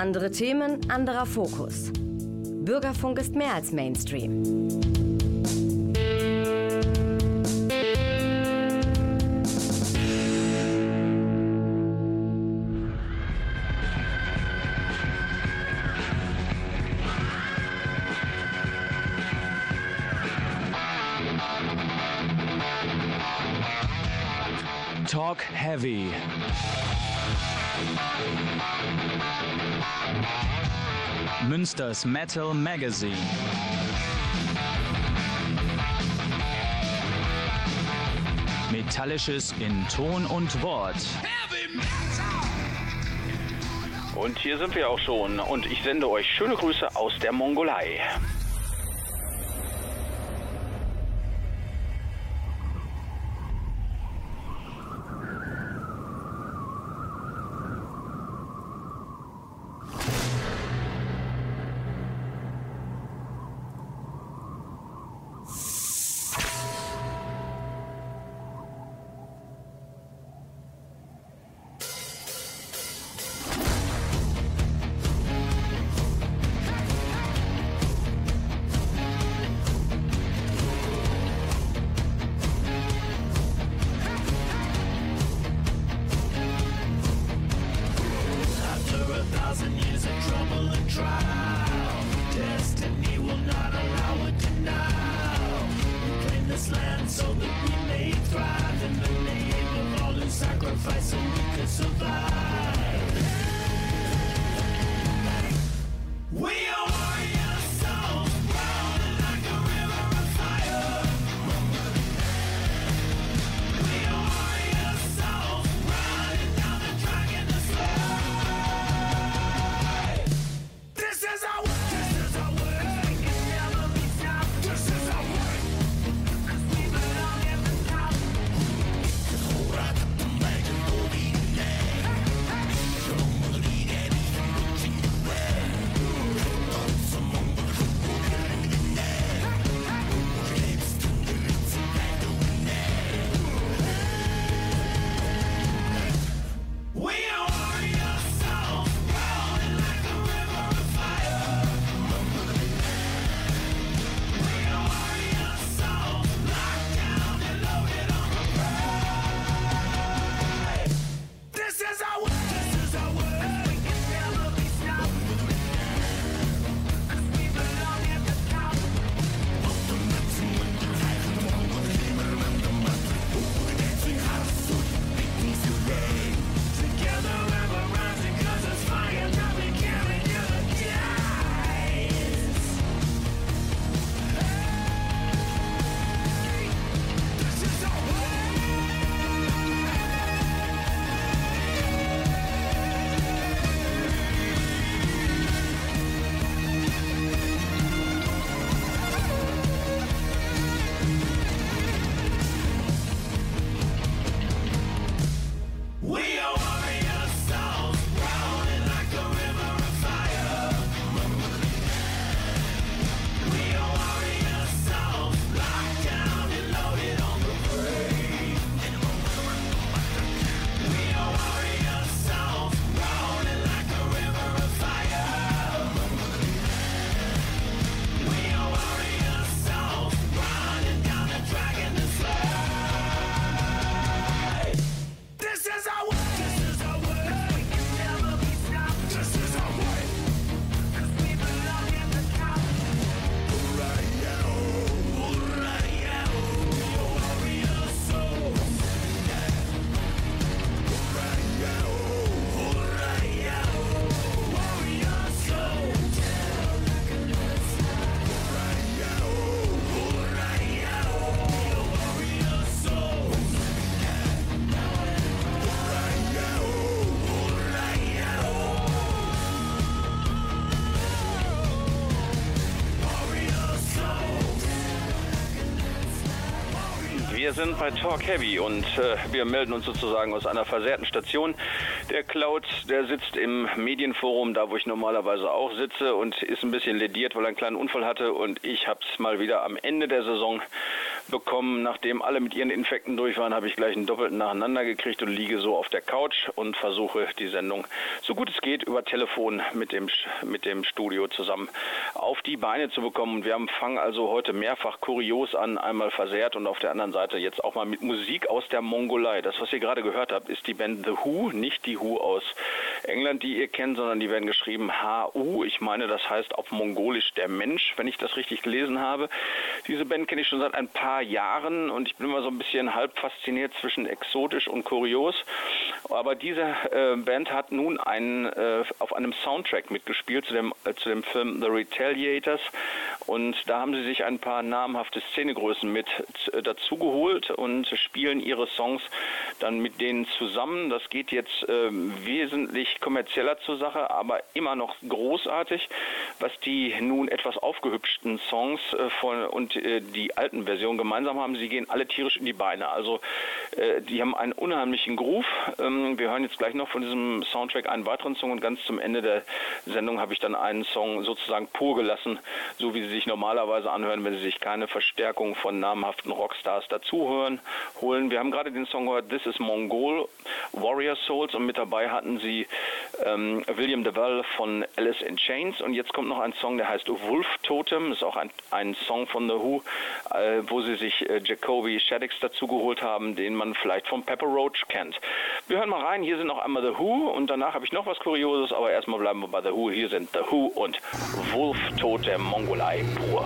Andere Themen, anderer Fokus. Bürgerfunk ist mehr als Mainstream. Talk Heavy. Münsters Metal Magazine. Metallisches in Ton und Wort. Und hier sind wir auch schon und ich sende euch schöne Grüße aus der Mongolei. Wir sind bei Talk Heavy und wir melden uns sozusagen aus einer versehrten Station. Der Cloud, der sitzt im Medienforum, da wo ich normalerweise auch sitze und ist ein bisschen lediert, weil er einen kleinen Unfall hatte und ich habe es mal wieder am Ende der Saison bekommen. Nachdem alle mit ihren Infekten durch waren, habe ich gleich einen doppelten nacheinander gekriegt und liege so auf der Couch und versuche die Sendung, so gut es geht, über Telefon mit dem Studio zusammen auf die Beine zu bekommen. Und wir fangen also heute mehrfach kurios an, einmal versehrt und auf der anderen Seite jetzt auch mal mit Musik aus der Mongolei. Das, was ihr gerade gehört habt, ist die Band The HU, nicht die HU aus England, die ihr kennt, sondern die werden geschrieben HU. Ich meine, das heißt auf Mongolisch der Mensch, wenn ich das richtig gelesen habe. Diese Band kenne ich schon seit ein paar Jahren und ich bin immer so ein bisschen halb fasziniert zwischen exotisch und kurios. Aber diese Band hat nun auf einem Soundtrack mitgespielt zu dem Film The Retaliators, und da haben sie sich ein paar namhafte Szenegrößen mit dazu geholt und spielen ihre Songs dann mit denen zusammen. Das geht jetzt wesentlich kommerzieller zur Sache, aber immer noch großartig, was die nun etwas aufgehübschten Songs und die alten Versionen gemeinsam haben. Sie gehen alle tierisch in die Beine. Also die haben einen unheimlichen Groove. Wir hören jetzt gleich noch von diesem Soundtrack einen weiteren Song und ganz zum Ende der Sendung habe ich dann einen Song sozusagen pur gelassen, so wie sie sich normalerweise anhören, wenn sie sich keine Verstärkung von namhaften Rockstars dazuhören holen. Wir haben gerade den Song gehört, This is Mongol, Warrior Souls, und mit dabei hatten sie William DeVille von Alice in Chains, und jetzt kommt noch ein Song, der heißt Wolf Totem, ist auch ein Song von The Who, wo sie sich Jacoby Shaddix dazu geholt haben, den man vielleicht von Papa Roach kennt. Wir hören mal rein, hier sind noch einmal The Who und danach habe ich noch was Kurioses, aber erstmal bleiben wir bei The Who. Hier sind The Who und Wolf Totem, Mongolei pur.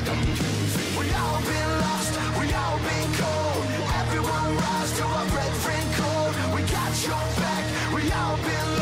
We all been lost, we all been cold, everyone rushed to our brethren cold. We got your back, we all been lost.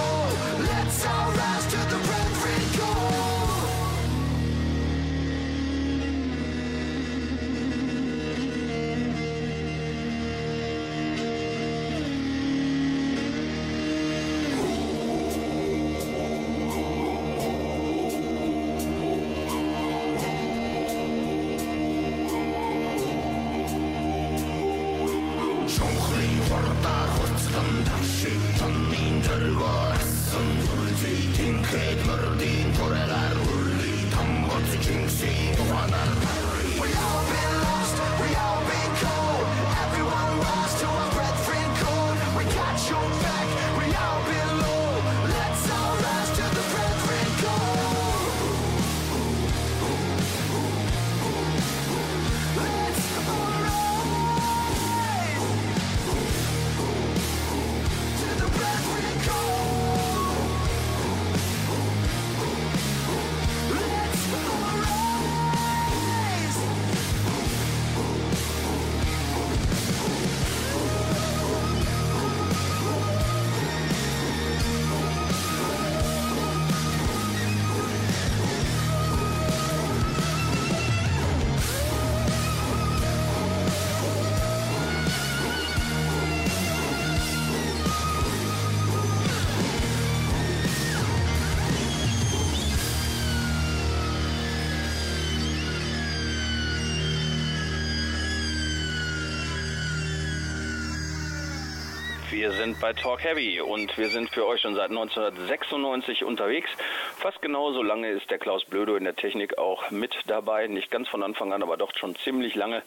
Wir sind bei Talk Heavy und wir sind für euch schon seit 1996 unterwegs. Fast genauso lange ist der Klaus Blödo in der Technik auch mit dabei. Nicht ganz von Anfang an, aber doch schon ziemlich lange.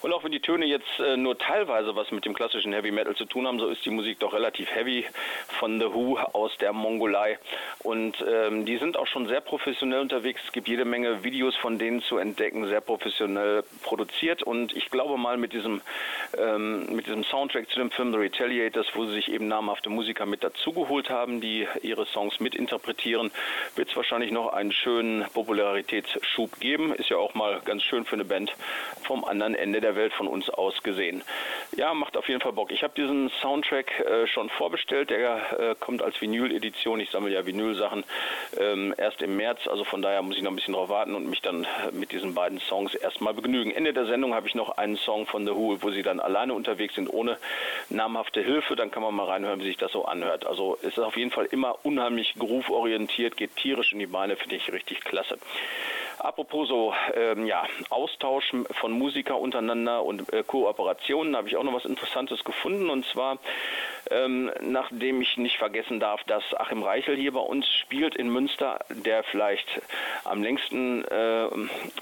Und auch wenn die Töne jetzt nur teilweise was mit dem klassischen Heavy Metal zu tun haben, so ist die Musik doch relativ heavy von The HU aus der Mongolei. Und die sind auch schon sehr professionell unterwegs. Es gibt jede Menge Videos von denen zu entdecken, sehr professionell produziert. Und ich glaube mal mit diesem Soundtrack zu dem Film The Retaliators, wo sie sich eben namhafte Musiker mit dazugeholt haben, die ihre Songs mitinterpretieren, wird es wahrscheinlich noch einen schönen Popularitätsschub geben. Ist ja auch mal ganz schön für eine Band vom anderen Ende der Welt von uns aus gesehen. Ja, macht auf jeden Fall Bock. Ich habe diesen Soundtrack schon vorbestellt. Der kommt als Vinyl-Edition. Ich sammle ja Vinyl-Sachen erst im März. Also von daher muss ich noch ein bisschen drauf warten und mich dann mit diesen beiden Songs erstmal begnügen. Ende der Sendung habe ich noch einen Song von The Who, wo sie dann alleine unterwegs sind, ohne namhafte Hilfe. Dann kann man mal reinhören, wie sich das so anhört. Also es ist auf jeden Fall immer unheimlich groove-orientiert, geht tierisch in die Beine, finde ich richtig klasse. Apropos so, Austausch von Musiker untereinander und Kooperationen, habe ich auch noch was Interessantes gefunden. Und zwar, nachdem ich nicht vergessen darf, dass Achim Reichel hier bei uns spielt in Münster, der vielleicht am längsten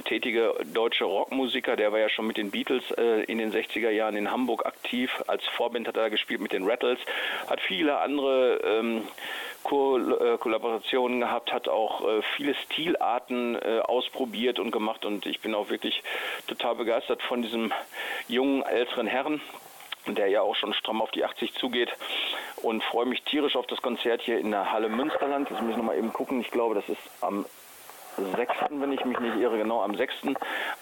tätige deutsche Rockmusiker, der war ja schon mit den Beatles in den 60er Jahren in Hamburg aktiv. Als Vorband hat er gespielt mit den Rattles, hat viele andere Kollaborationen gehabt, hat auch viele Stilarten ausprobiert und gemacht und ich bin auch wirklich total begeistert von diesem jungen, älteren Herrn, der ja auch schon stramm auf die 80 zugeht und freue mich tierisch auf das Konzert hier in der Halle Münsterland. Jetzt muss ich nochmal eben gucken, ich glaube, das ist am 6., wenn ich mich nicht irre, genau am 6.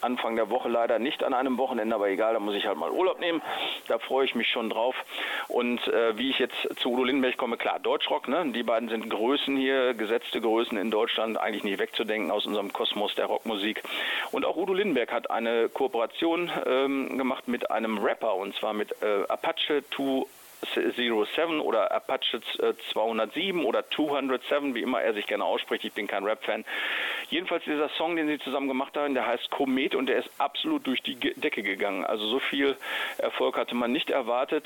Anfang der Woche, leider nicht an einem Wochenende, aber egal, da muss ich halt mal Urlaub nehmen, da freue ich mich schon drauf. Und wie ich jetzt zu Udo Lindenberg komme, klar, Deutschrock, ne? Die beiden sind Größen hier, gesetzte Größen in Deutschland, eigentlich nicht wegzudenken aus unserem Kosmos der Rockmusik. Und auch Udo Lindenberg hat eine Kooperation gemacht mit einem Rapper, und zwar mit Apache 207 oder Apache 207 oder 207, wie immer er sich gerne ausspricht. Ich bin kein Rap-Fan. Jedenfalls dieser Song, den sie zusammen gemacht haben, der heißt Komet und der ist absolut durch die Decke gegangen. Also so viel Erfolg hatte man nicht erwartet.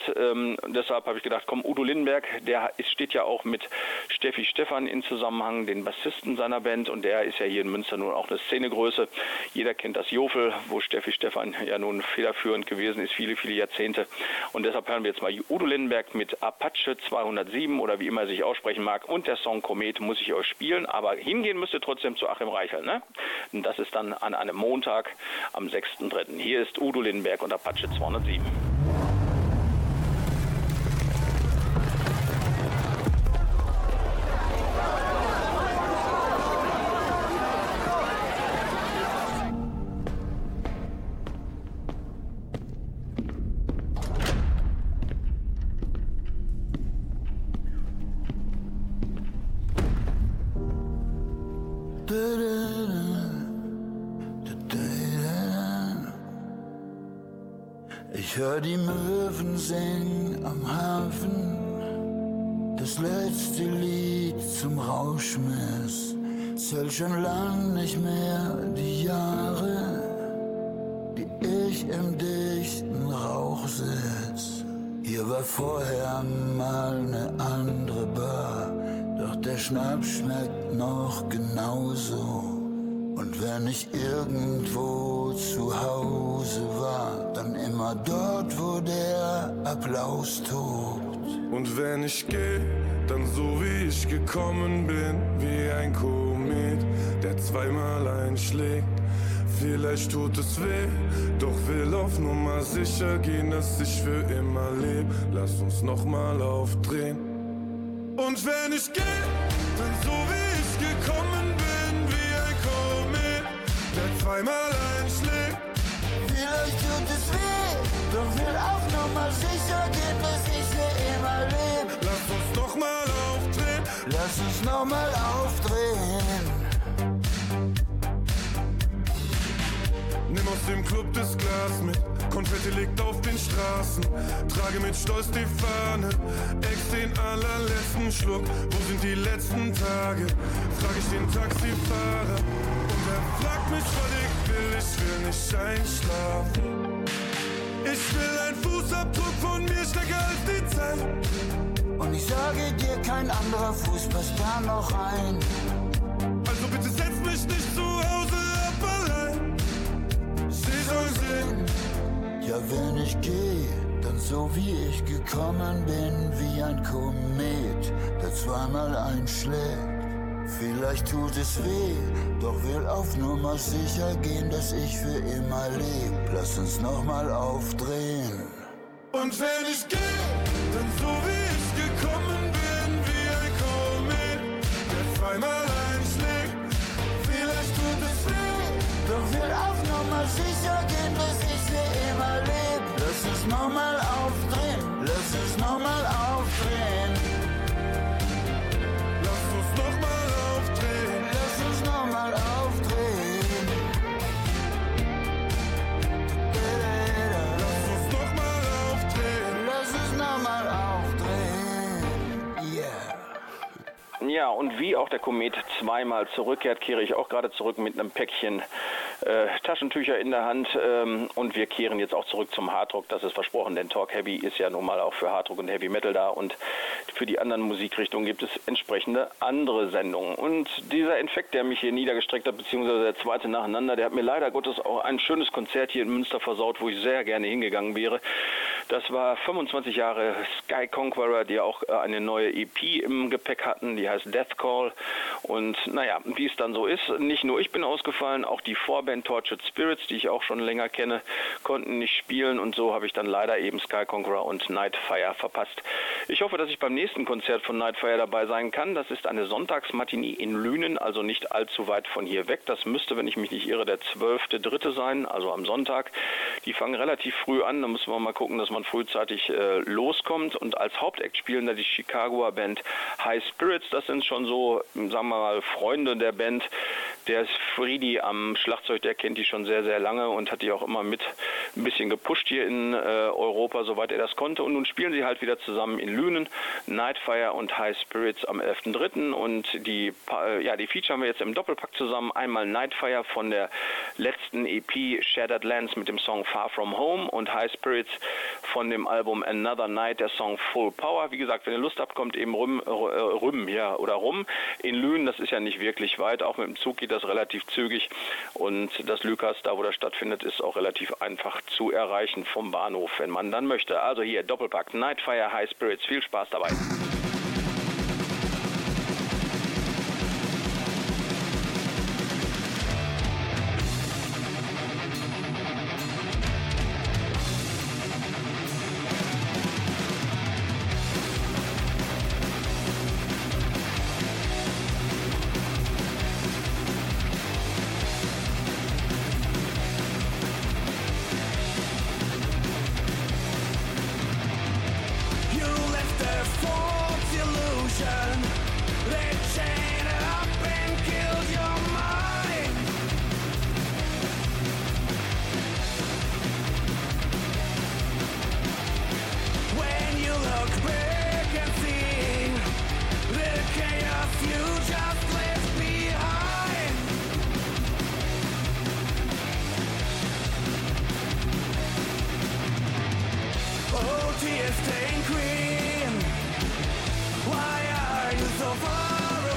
Deshalb habe ich gedacht, komm, Udo Lindenberg, der steht ja auch mit Steffi Stephan in Zusammenhang, den Bassisten seiner Band, und der ist ja hier in Münster nun auch eine Szenegröße. Jeder kennt das Jofel, wo Steffi Stephan ja nun federführend gewesen ist, viele, viele Jahrzehnte. Und deshalb hören wir jetzt mal Udo Lindenberg mit Apache 207 oder wie immer er sich aussprechen mag, und der Song Komet muss ich euch spielen, aber hingehen müsst ihr trotzdem zu Achim Reichel, ne? Und das ist dann an einem Montag am 6.3. Hier ist Udo Lindenberg und Apache 207. Ich hör die Möwen singen am Hafen, das letzte Lied zum Rauschmiss. Zähl schon lang nicht mehr die Jahre, die ich im dichten Rauch sitz. Hier war vorher mal eine andere Bar, doch der der Schnaps schmeckt noch genauso. Und wenn ich irgendwo zu Hause war, dann immer dort, wo der Applaus tobt. Und wenn ich geh, dann so wie ich gekommen bin, wie ein Komet, der zweimal einschlägt. Vielleicht tut es weh, doch will auf Nummer sicher gehen, dass ich für immer leb. Lass uns nochmal aufdrehen. Und wenn ich geh, dann so wie ich gekommen bin, wie ein Komet, der zweimal einschlägt. Vielleicht tut es weh, doch will auf Nummer sicher gehen, dass ich für immer leb. Lass uns nochmal aufdrehen. Lass uns nochmal aufdrehen. Nimm aus dem Club das Glas mit, Konfetti liegt auf den Straßen. Trage mit Stolz die Fahne, ex den allerletzten Schluck. Wo sind die letzten Tage, frag ich den Taxifahrer. Und er fragt mich, was ich will nicht einschlafen. Ich will ein Fußabdruck von mir, stärker als die Zeit. Und ich sage dir, kein anderer Fuß passt da noch ein. Also bitte setz mich nicht zu Hause ab allein. Ja, wenn ich geh, dann so wie ich gekommen bin, wie ein Komet, der zweimal einschlägt. Vielleicht tut es weh, doch will auf Nummer sicher gehen, dass ich für immer leb. Lass uns nochmal aufdrehen. Und wenn ich geh, dann so wie ich gekommen bin, wie ein Komet, der zweimal einschlägt. Vielleicht tut es weh, doch will auf Nummer sicher gehen, dass ich für immer leb. Lass uns nochmal aufdrehen, lass uns nochmal aufdrehen. Lass uns nochmal aufdrehen, lass uns nochmal aufdrehen. Lass uns nochmal aufdrehen, lass uns nochmal aufdrehen. Yeah. Ja, und wie auch der Komet zweimal zurückkehrt, kehre ich auch gerade zurück mit einem Päckchen Taschentücher in der Hand, und wir kehren jetzt auch zurück zum Hardrock, das ist versprochen, denn Talk Heavy ist ja nun mal auch für Hardrock und Heavy Metal da und für die anderen Musikrichtungen gibt es entsprechende andere Sendungen. Und dieser Infekt, der mich hier niedergestreckt hat, beziehungsweise der zweite nacheinander, der hat mir leider Gottes auch ein schönes Konzert hier in Münster versaut, wo ich sehr gerne hingegangen wäre. Das war 25 Jahre Sky Conqueror, die auch eine neue EP im Gepäck hatten, die heißt Death Call. Und naja, wie es dann so ist, nicht nur ich bin ausgefallen, auch die Vorband Tortured Spirits, die ich auch schon länger kenne, konnten nicht spielen und so habe ich dann leider eben Sky Conqueror und Nightfyre verpasst. Ich hoffe, dass ich beim nächsten Konzert von Nightfyre dabei sein kann. Das ist eine Sonntagsmatinie in Lünen, also nicht allzu weit von hier weg. Das müsste, wenn ich mich nicht irre, der 12.3. sein, also am Sonntag. Die fangen relativ früh an, da müssen wir mal gucken, dass man frühzeitig loskommt. Und als Hauptakt spielen da die Chicagoer Band High Spirits. Das sind schon so, sagen wir mal, Freunde der Band. Der ist Friedi am Schlagzeug, der kennt die schon sehr, sehr lange und hat die auch immer mit ein bisschen gepusht hier in Europa, soweit er das konnte. Und nun spielen sie halt wieder zusammen in Lünen, Nightfyre und High Spirits am 11.3. Und die Feature haben wir jetzt im Doppelpack zusammen. Einmal Nightfyre von der letzten EP Shattered Lands mit dem Song Far From Home und High Spirits von dem Album Another Night, der Song Full Power. Wie gesagt, wenn ihr Lust habt, kommt eben rum in Lünen. Das ist ja nicht wirklich weit, auch mit dem Zug geht das relativ zügig und das Lükaz, da wo das stattfindet, ist auch relativ einfach zu erreichen vom Bahnhof, wenn man dann möchte. Also hier, Doppelpack, Nightfyre, High Spirits, viel Spaß dabei. Tear-stained queen, why are you so far away?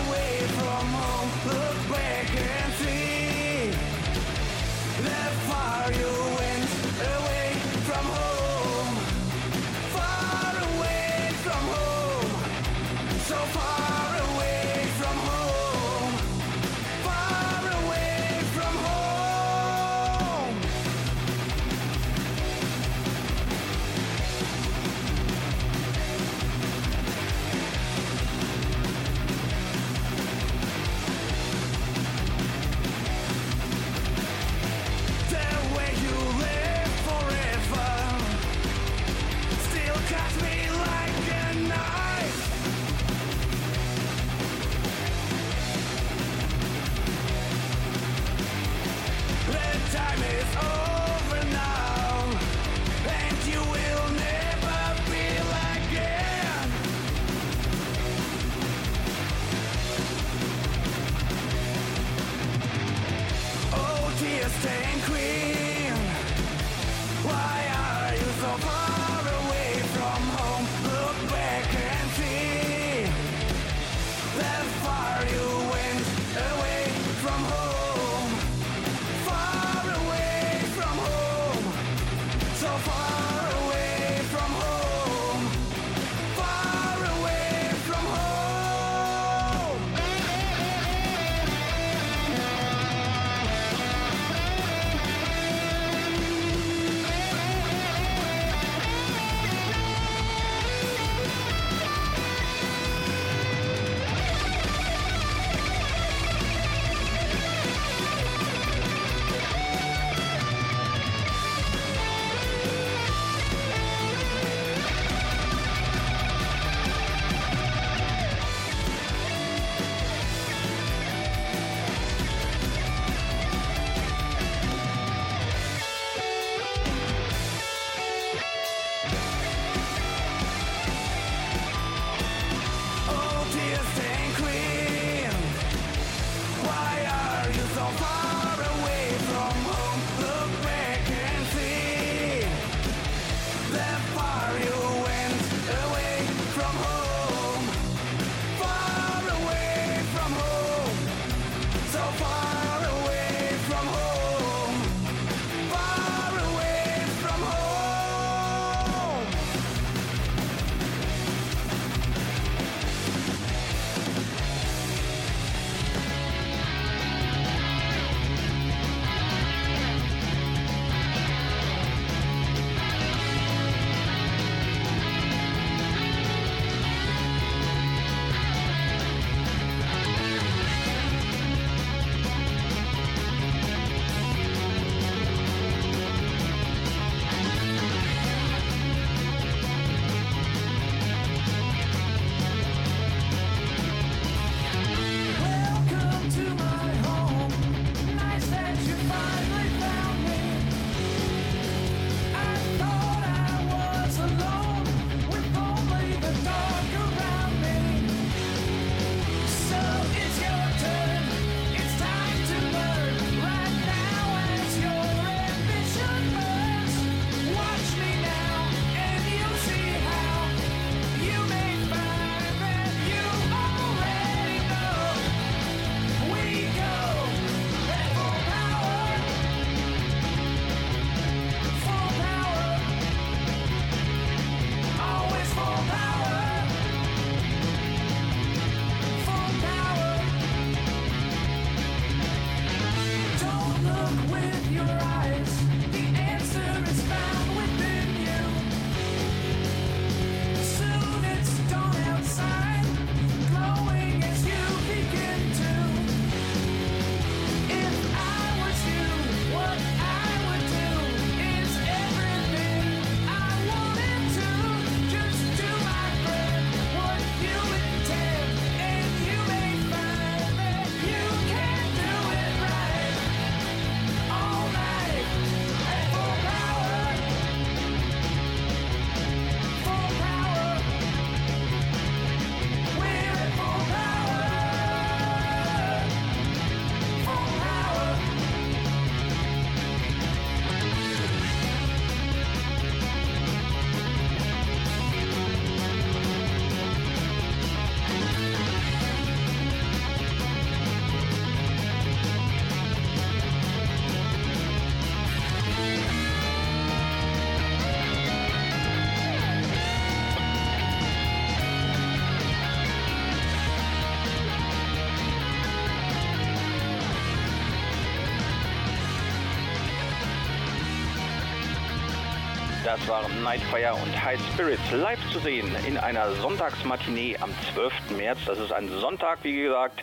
Das waren Nightfyre und High Spirits live zu sehen in einer Sonntagsmatinee am 12. März. Das ist ein Sonntag, wie gesagt.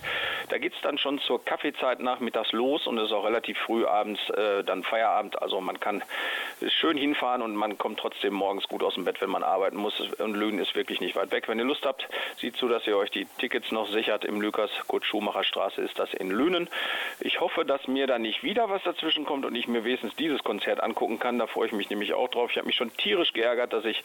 Da geht es dann schon zur Kaffeezeit nachmittags los und es ist auch relativ früh abends dann Feierabend. Also man kann schön hinfahren und man kommt trotzdem morgens gut aus dem Bett, wenn man arbeiten muss. Und Lünen ist wirklich nicht weit weg. Wenn ihr Lust habt, seht zu, dass ihr euch die Tickets noch sichert. Im Lükaz, Kurt-Schumacher-Straße ist das in Lünen. Ich hoffe, dass mir da nicht wieder was dazwischen kommt und ich mir wenigstens dieses Konzert angucken kann. Da freue ich mich nämlich auch drauf. Ich habe mich schon tierisch geärgert, dass ich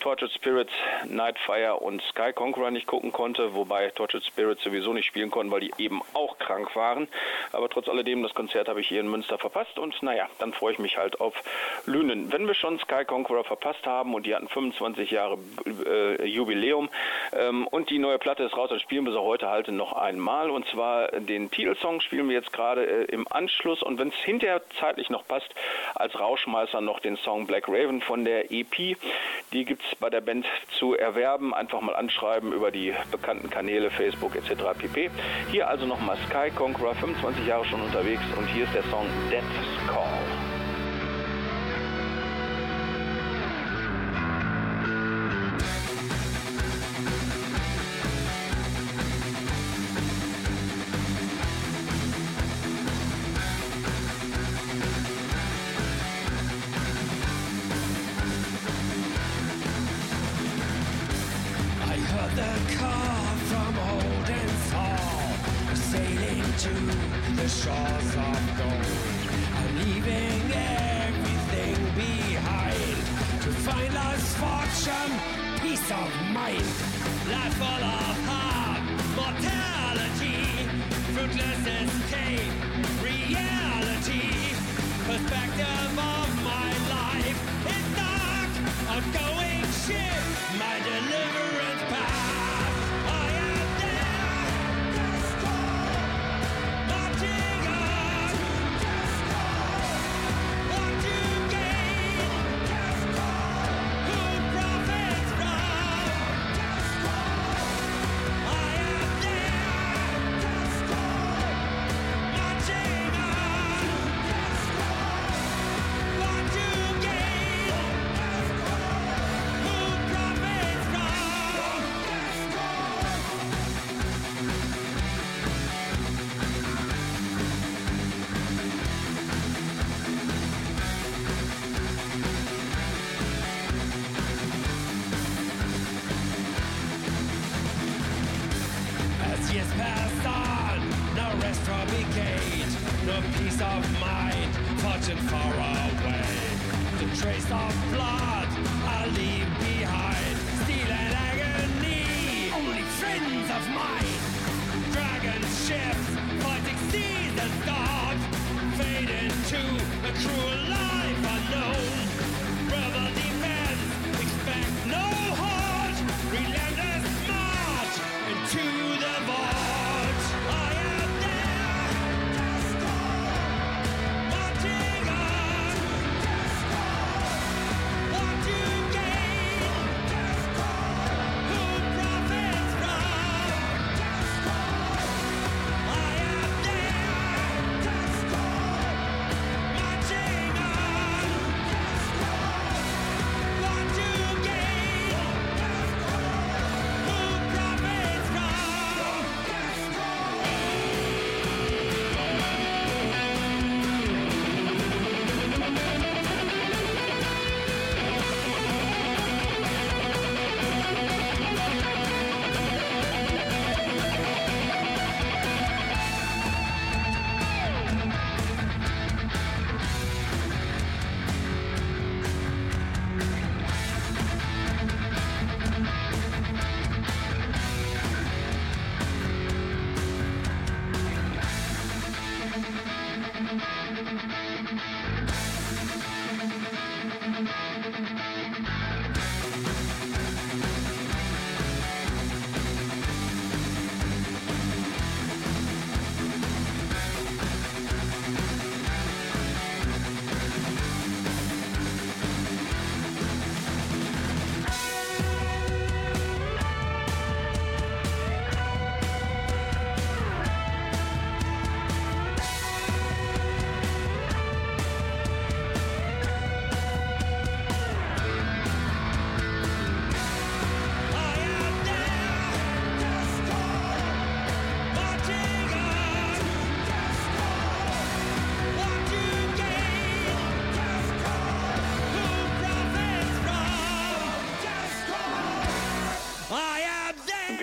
Tortured Spirits, Nightfyre und Sky Conqueror nicht gucken konnte, wobei Tortured Spirits sowieso nicht spielen konnten, weil die eben auch krank waren. Aber trotz alledem, das Konzert habe ich hier in Münster verpasst und naja, dann freue ich mich halt auf Lünen. Wenn wir schon Sky Conqueror verpasst haben und die hatten 25 Jahre Jubiläum und die neue Platte ist raus, dann spielen wir sie heute halt noch einmal und zwar den Titelsong spielen wir jetzt gerade im Anschluss und wenn es hinterher zeitlich noch passt, als Rauschmeißer noch den Song Black Raven von der EP. Die gibt es bei der Band zu erwerben. Einfach mal anschreiben über die bekannten Kanäle, Facebook etc. pp. Hier also nochmal Sky Conqueror, 25 Jahre schon unterwegs und hier ist der Song Death's Call.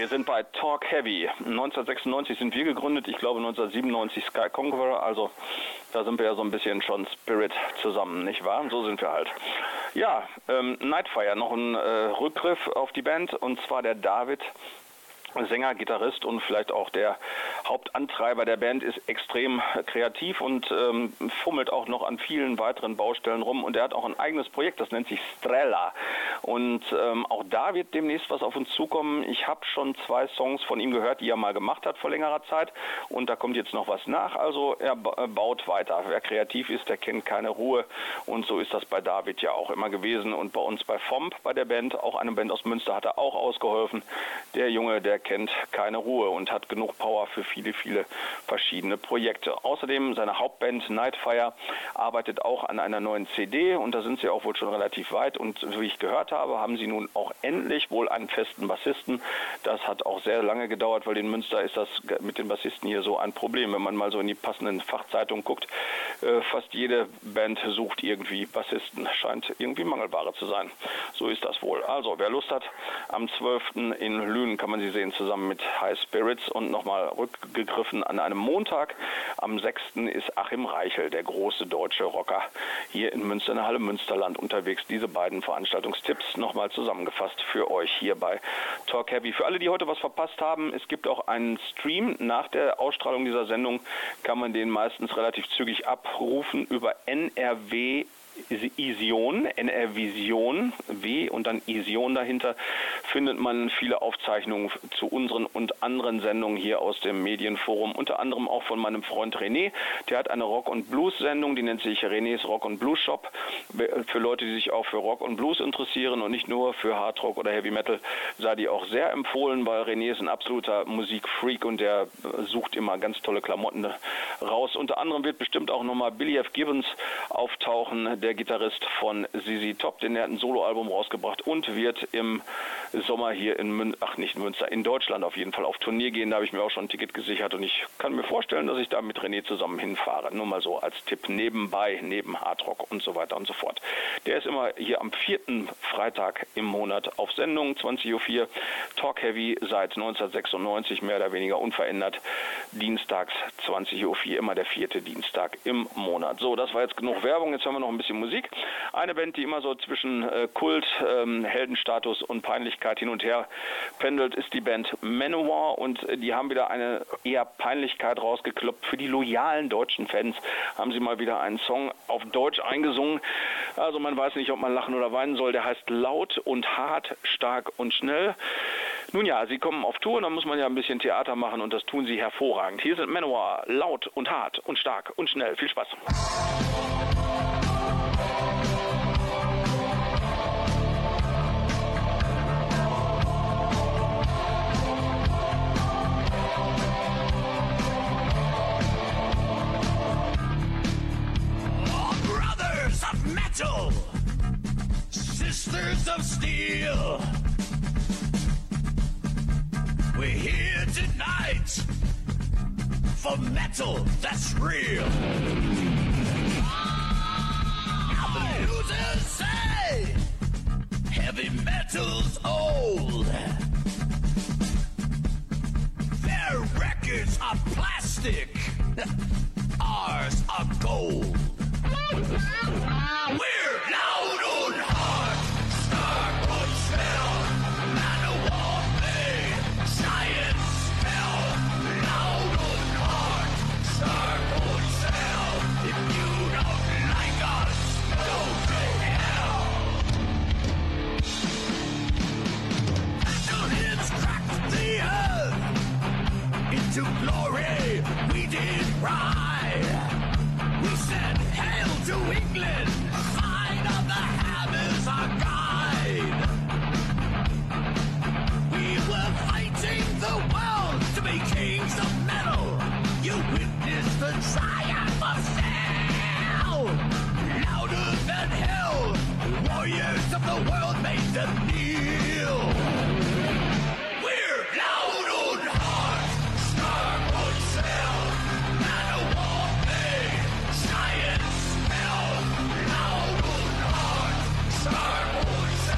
Wir sind bei Talk Heavy. 1996 sind wir gegründet, ich glaube 1997 Sky Conqueror, also da sind wir ja so ein bisschen schon Spirit zusammen, nicht wahr? So sind wir halt. Ja, Nightfyre, noch ein Rückgriff auf die Band, und zwar der David, Sänger, Gitarrist und vielleicht auch der Hauptantreiber der Band, ist extrem kreativ und fummelt auch noch an vielen weiteren Baustellen rum. Und er hat auch ein eigenes Projekt, das nennt sich Strella. Und auch da wird demnächst was auf uns zukommen. Ich habe schon 2 Songs von ihm gehört, die er mal gemacht hat vor längerer Zeit. Und da kommt jetzt noch was nach. Also er baut weiter. Wer kreativ ist, der kennt keine Ruhe. Und so ist das bei David ja auch immer gewesen. Und bei uns bei Fomp, bei der Band, auch eine Band aus Münster, hat er auch ausgeholfen. Der Junge, der kennt keine Ruhe und hat genug Power für viele, viele verschiedene Projekte. Außerdem seine Hauptband Nightfyre arbeitet auch an einer neuen CD und da sind sie auch wohl schon relativ weit. Und wie ich gehört habe, haben sie nun auch endlich wohl einen festen Bassisten. Das hat auch sehr lange gedauert, weil in Münster ist das mit den Bassisten hier so ein Problem. Wenn man mal so in die passenden Fachzeitungen guckt, fast jede Band sucht irgendwie Bassisten. Scheint irgendwie Mangelware zu sein. So ist das wohl. Also, wer Lust hat, am 12. in Lünen kann man sie sehen, zusammen mit High Spirits, und nochmal rückgegriffen an einem Montag. Am 6. ist Achim Reichel, der große deutsche Rocker, hier in Münster, in der Halle Münsterland unterwegs. Diese beiden Veranstaltungstipps nochmal zusammengefasst für euch hier bei Talk Heavy. Für alle, die heute was verpasst haben, es gibt auch einen Stream. Nach der Ausstrahlung dieser Sendung kann man den meistens relativ zügig abrufen über NRW Vision, NR Vision, W und dann Vision dahinter, findet man viele Aufzeichnungen zu unseren und anderen Sendungen hier aus dem Medienforum, unter anderem auch von meinem Freund René, der hat eine Rock- und Blues-Sendung, die nennt sich Renés Rock- und Blues-Shop, für Leute, die sich auch für Rock und Blues interessieren und nicht nur für Hardrock oder Heavy Metal, sei die auch sehr empfohlen, weil René ist ein absoluter Musikfreak und der sucht immer ganz tolle Klamotten raus. Unter anderem wird bestimmt auch nochmal Billy F. Gibbons auftauchen, der Gitarrist von ZZ Top, denn er hat ein Soloalbum rausgebracht und wird im Sommer hier in in Deutschland auf jeden Fall auf Turnier gehen. Da habe ich mir auch schon ein Ticket gesichert und ich kann mir vorstellen, dass ich da mit René zusammen hinfahre. Nur mal so als Tipp nebenbei, neben Hardrock und so weiter und so fort. Der ist immer hier am 4. Freitag im Monat auf Sendung, 20.04 Uhr. Talk Heavy seit 1996 mehr oder weniger unverändert. Dienstags 20.04 Uhr, immer der 4. Dienstag im Monat. So, das war jetzt genug Werbung. Jetzt haben wir noch ein bisschen Musik. Eine Band, die immer so zwischen Kult, Heldenstatus und Peinlichkeit hin und her pendelt, ist die Band Manowar, und die haben wieder eine eher Peinlichkeit rausgekloppt. Für die loyalen deutschen Fans haben sie mal wieder einen Song auf Deutsch eingesungen. Also man weiß nicht, ob man lachen oder weinen soll. Der heißt Laut und Hart, Stark und Schnell. Nun ja, sie kommen auf Tour, dann muss man ja ein bisschen Theater machen und das tun sie hervorragend. Hier sind Manowar, laut und hart und stark und schnell. Viel Spaß. Sisters of steel, we're here tonight for metal that's real. Now the losers say heavy metal's old, their records are plastic, ours are gold. We're loud on hard, stark on smell, Manowar made science spell. Loud on hard, stark on smell, if you don't like us, go to hell. Metal hits cracked the earth into glory, we did ride. We said hail to England, sign of the hammers, our guide. We were fighting the world to be kings of metal. You witnessed the triumph of sound. Louder than hell, warriors of the world made them kneel. We're loud on heart, stark on sail. Star Wars,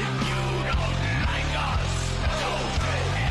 if you don't like us, go to hell.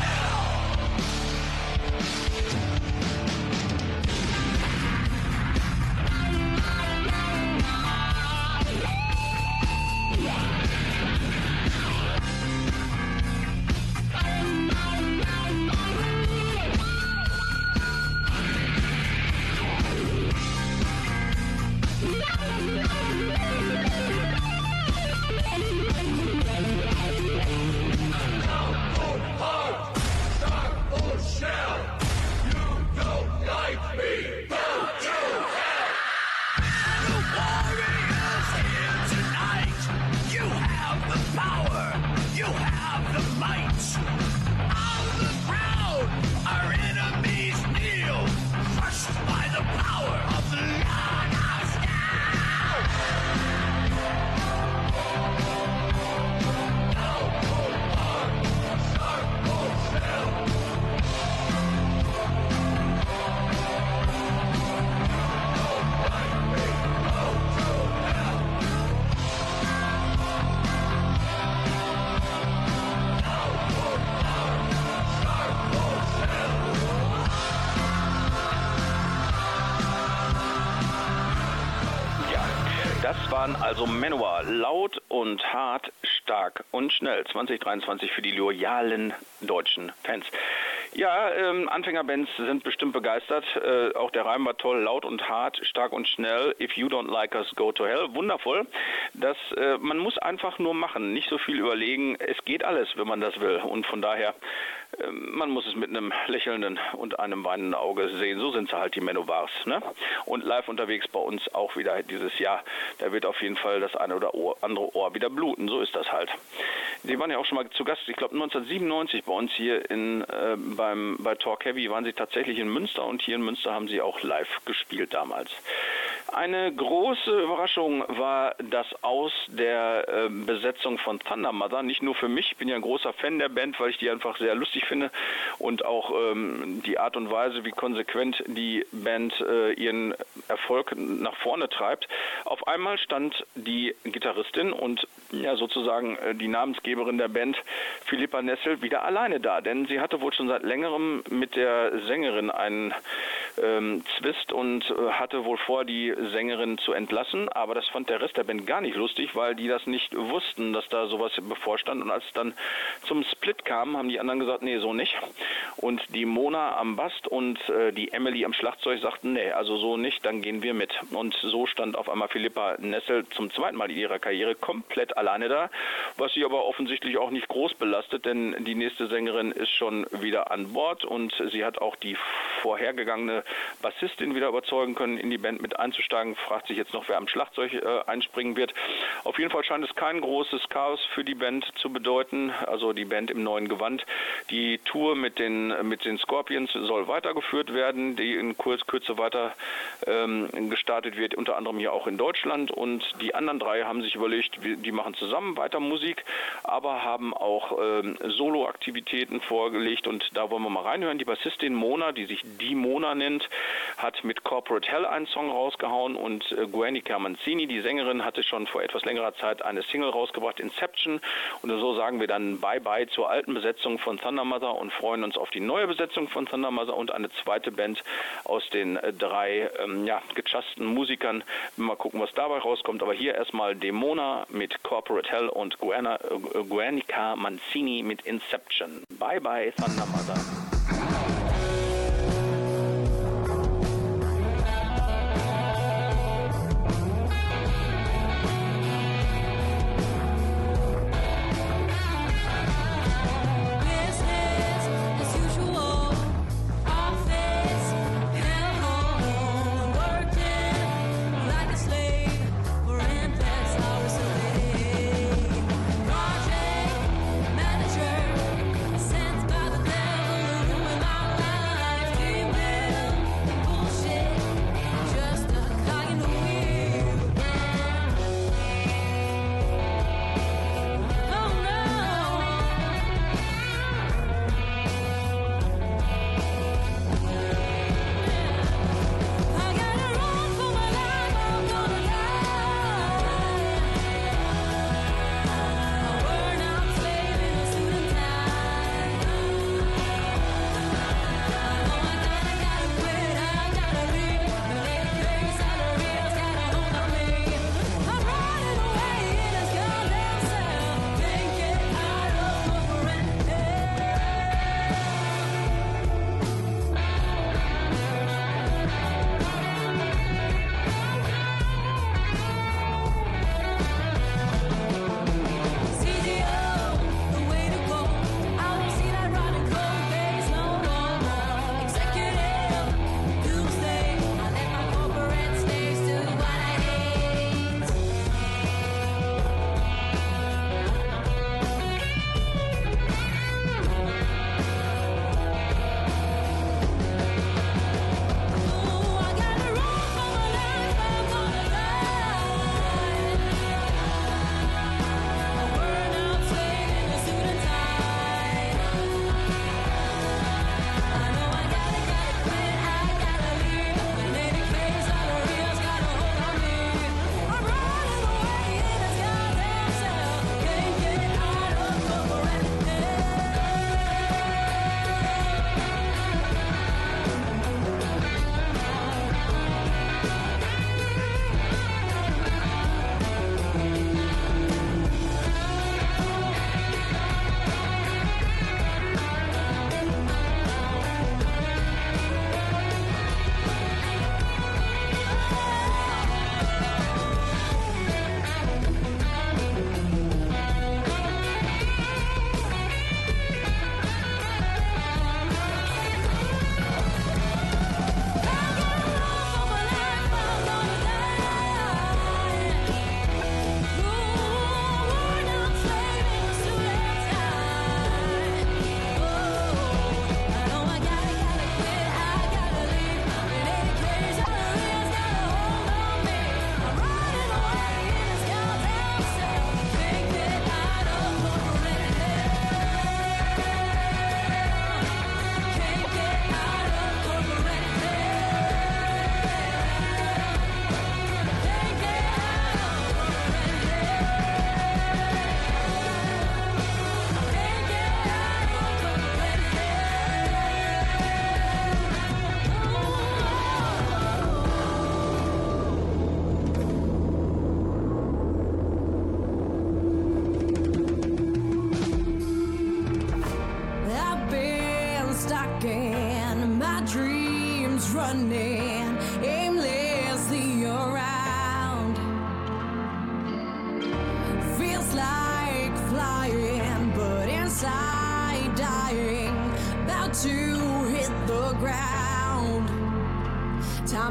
Also Manowar, laut und hart, stark und schnell. 2023 für die loyalen deutschen Fans. Ja, Anfängerbands sind bestimmt begeistert. Auch der Reim war toll, laut und hart, stark und schnell. If you don't like us, go to hell. Wundervoll. Man muss einfach nur machen, nicht so viel überlegen. Es geht alles, wenn man das will. Und von daher, man muss es mit einem lächelnden und einem weinenden Auge sehen. So sind sie halt, die Manowars, ne? Und live unterwegs bei uns auch wieder dieses Jahr. Da wird auf jeden Fall das eine oder andere Ohr wieder bluten. So ist das halt. Sie waren ja auch schon mal zu Gast, ich glaube 1997 bei uns hier bei Talk Heavy waren sie tatsächlich in Münster. Und hier in Münster haben sie auch live gespielt damals. Eine große Überraschung war das Aus der Besetzung von Thundermother. Nicht nur für mich, ich bin ja ein großer Fan der Band, weil ich die einfach sehr lustig finde. Und auch die Art und Weise, wie konsequent die Band ihren Erfolg nach vorne treibt. Auf einmal stand die Gitarristin und ja sozusagen die Namensgeberin der Band, Philippa Nessel, wieder alleine da. Denn sie hatte wohl schon seit längerem mit der Sängerin einen Zwist und hatte wohl vor, die Sängerin zu entlassen, aber das fand der Rest der Band gar nicht lustig, weil die das nicht wussten, dass da sowas bevorstand. Und als es dann zum Split kam, haben die anderen gesagt, nee, so nicht. Und die Mona am Bass und die Emily am Schlagzeug sagten, nee, also so nicht, dann gehen wir mit. Und so stand auf einmal Philippa Nessel zum zweiten Mal in ihrer Karriere komplett alleine da, was sie aber offensichtlich auch nicht groß belastet, denn die nächste Sängerin ist schon wieder an Bord und sie hat auch die vorhergegangene Bassistin wieder überzeugen können, in die Band mit einzusteigen. Fragt sich jetzt noch, wer am Schlagzeug einspringen wird. Auf jeden Fall scheint es kein großes Chaos für die Band zu bedeuten, also die Band im neuen Gewand. Die Tour mit den Scorpions soll weitergeführt werden, die in Kürze weiter gestartet wird, unter anderem hier auch in Deutschland. Und die anderen drei haben sich überlegt, die machen zusammen weiter Musik, aber haben auch Solo-Aktivitäten vorgelegt und da wollen wir mal reinhören. Die Bassistin Mona, die sich die Mona nennt, hat mit Corporate Hell einen Song rausgehauen und Guernica Mancini, die Sängerin, hatte schon vor etwas längerer Zeit eine Single rausgebracht, Inception, und so sagen wir dann Bye-Bye zur alten Besetzung von Thundermother und freuen uns auf die neue Besetzung von Thundermother und eine zweite Band aus den drei gechasten Musikern. Mal gucken, was dabei rauskommt, aber hier erstmal Demona mit Corporate Hell und Guernica Mancini mit Inception. Bye-Bye Thundermother.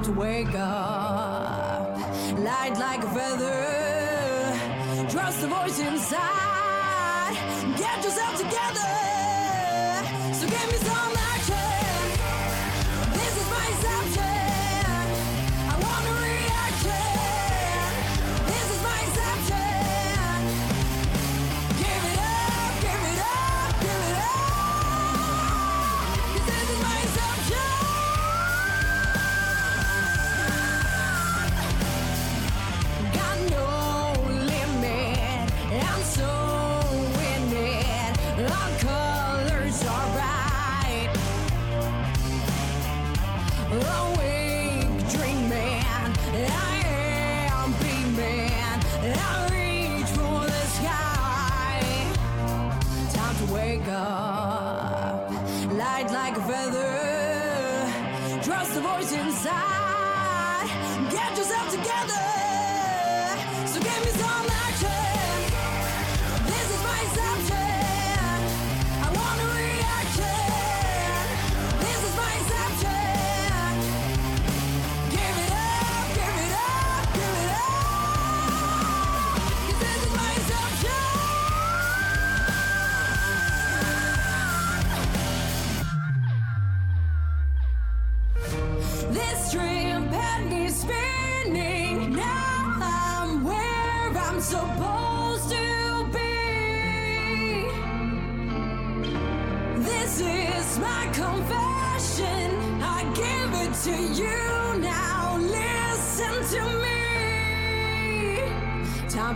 time to wake up, light like a feather, trust the voice inside, get yourself together, so give me some action, this is my exception, I want a reaction, this is my exception, give it up, give it up, give it up, 'cause this is my exception.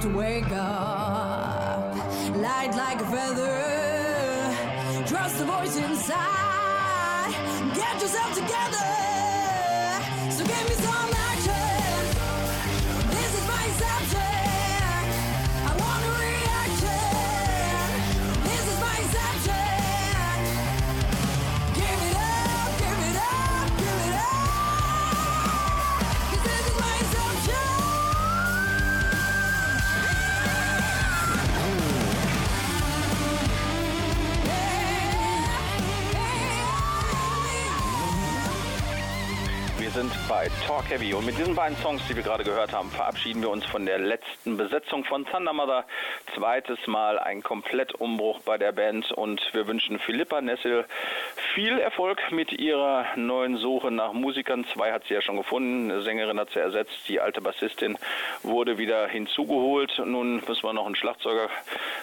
To wake up, light like a feather, trust the voice inside, get yourself together, so give me some action, this is my exception. Sind bei Talk Heavy und mit diesen beiden Songs, die wir gerade gehört haben, verabschieden wir uns von der letzten Besetzung von Thundermother. Zweites Mal ein Komplettumbruch bei der Band und wir wünschen Philippa Nessel viel Erfolg mit ihrer neuen Suche nach Musikern. 2 hat sie ja schon gefunden, eine Sängerin hat sie ersetzt, die alte Bassistin wurde wieder hinzugeholt. Nun müssen wir noch einen Schlagzeuger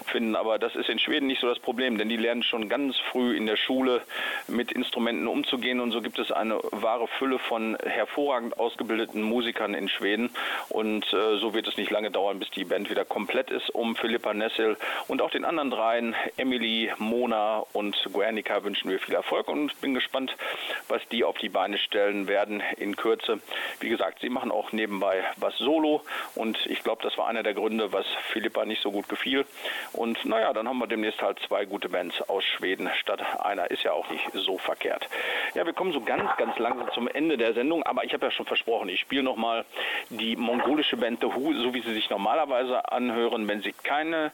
finden, aber das ist in Schweden nicht so das Problem, denn die lernen schon ganz früh in der Schule mit Instrumenten umzugehen und so gibt es eine wahre Fülle von hervorragend ausgebildeten Musikern in Schweden und so wird es nicht lange dauern, bis die Band wieder komplett ist. Um Philippa Nessel und auch den anderen dreien, Emily, Mona und Guernica, wünschen wir viel Erfolg und bin gespannt, was die auf die Beine stellen werden in Kürze. Wie gesagt, sie machen auch nebenbei was solo und ich glaube, das war einer der Gründe, was Philippa nicht so gut gefiel und naja, dann haben wir demnächst halt 2 gute Bands aus Schweden statt einer, ist ja auch nicht so verkehrt. Ja, wir kommen so ganz, ganz langsam zum Ende der Sendung. Aber ich habe ja schon versprochen, ich spiele nochmal die mongolische Band The HU, so wie sie sich normalerweise anhören, wenn sie keine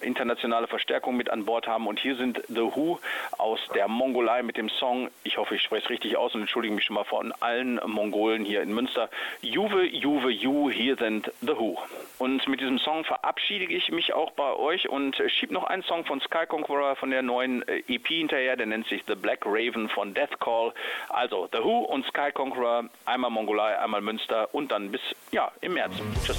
internationale Verstärkung mit an Bord haben. Und hier sind The HU aus der Mongolei mit dem Song, ich hoffe, ich spreche es richtig aus und entschuldige mich schon mal von allen Mongolen hier in Münster. Juve, Juve, Ju, hier sind The HU. Und mit diesem Song verabschiede ich mich auch bei euch und schiebe noch einen Song von Sky Conqueror von der neuen EP hinterher, der nennt sich The Black Raven von Death Call. Also The HU und Sky Conqueror, einmal Mongolei, einmal Münster und dann bis, ja, im März. Tschüss.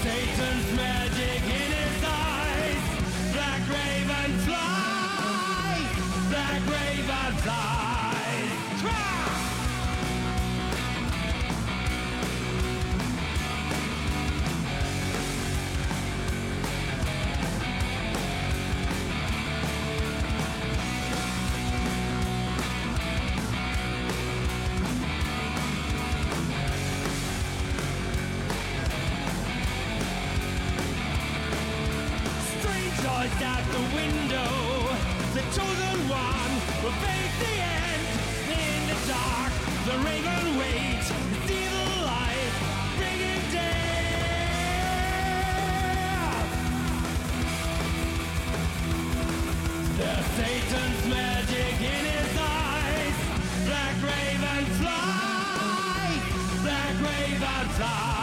Satan's magic in his eyes. thy raven's eyes. Strangers out the window, the chosen one will face the end. In the dark, the raven waits, see the light, bringing death. There's Satan's magic in his eyes. Black raven fly, black raven fly.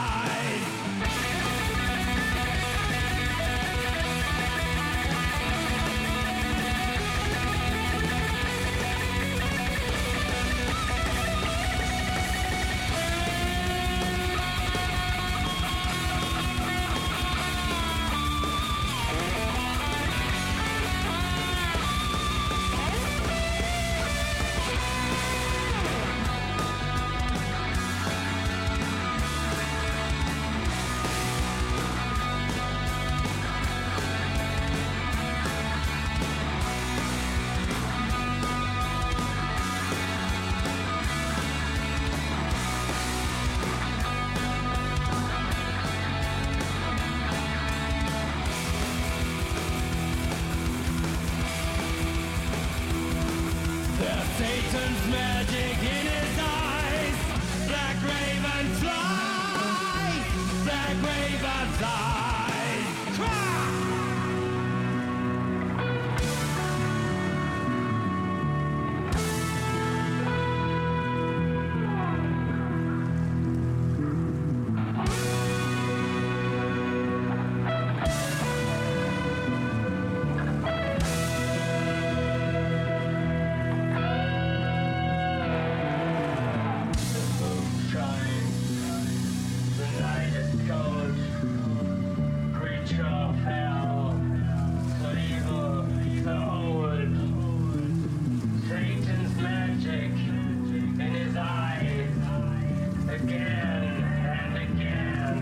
Again and again,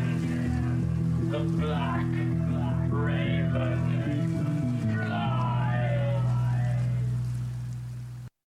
the black raven.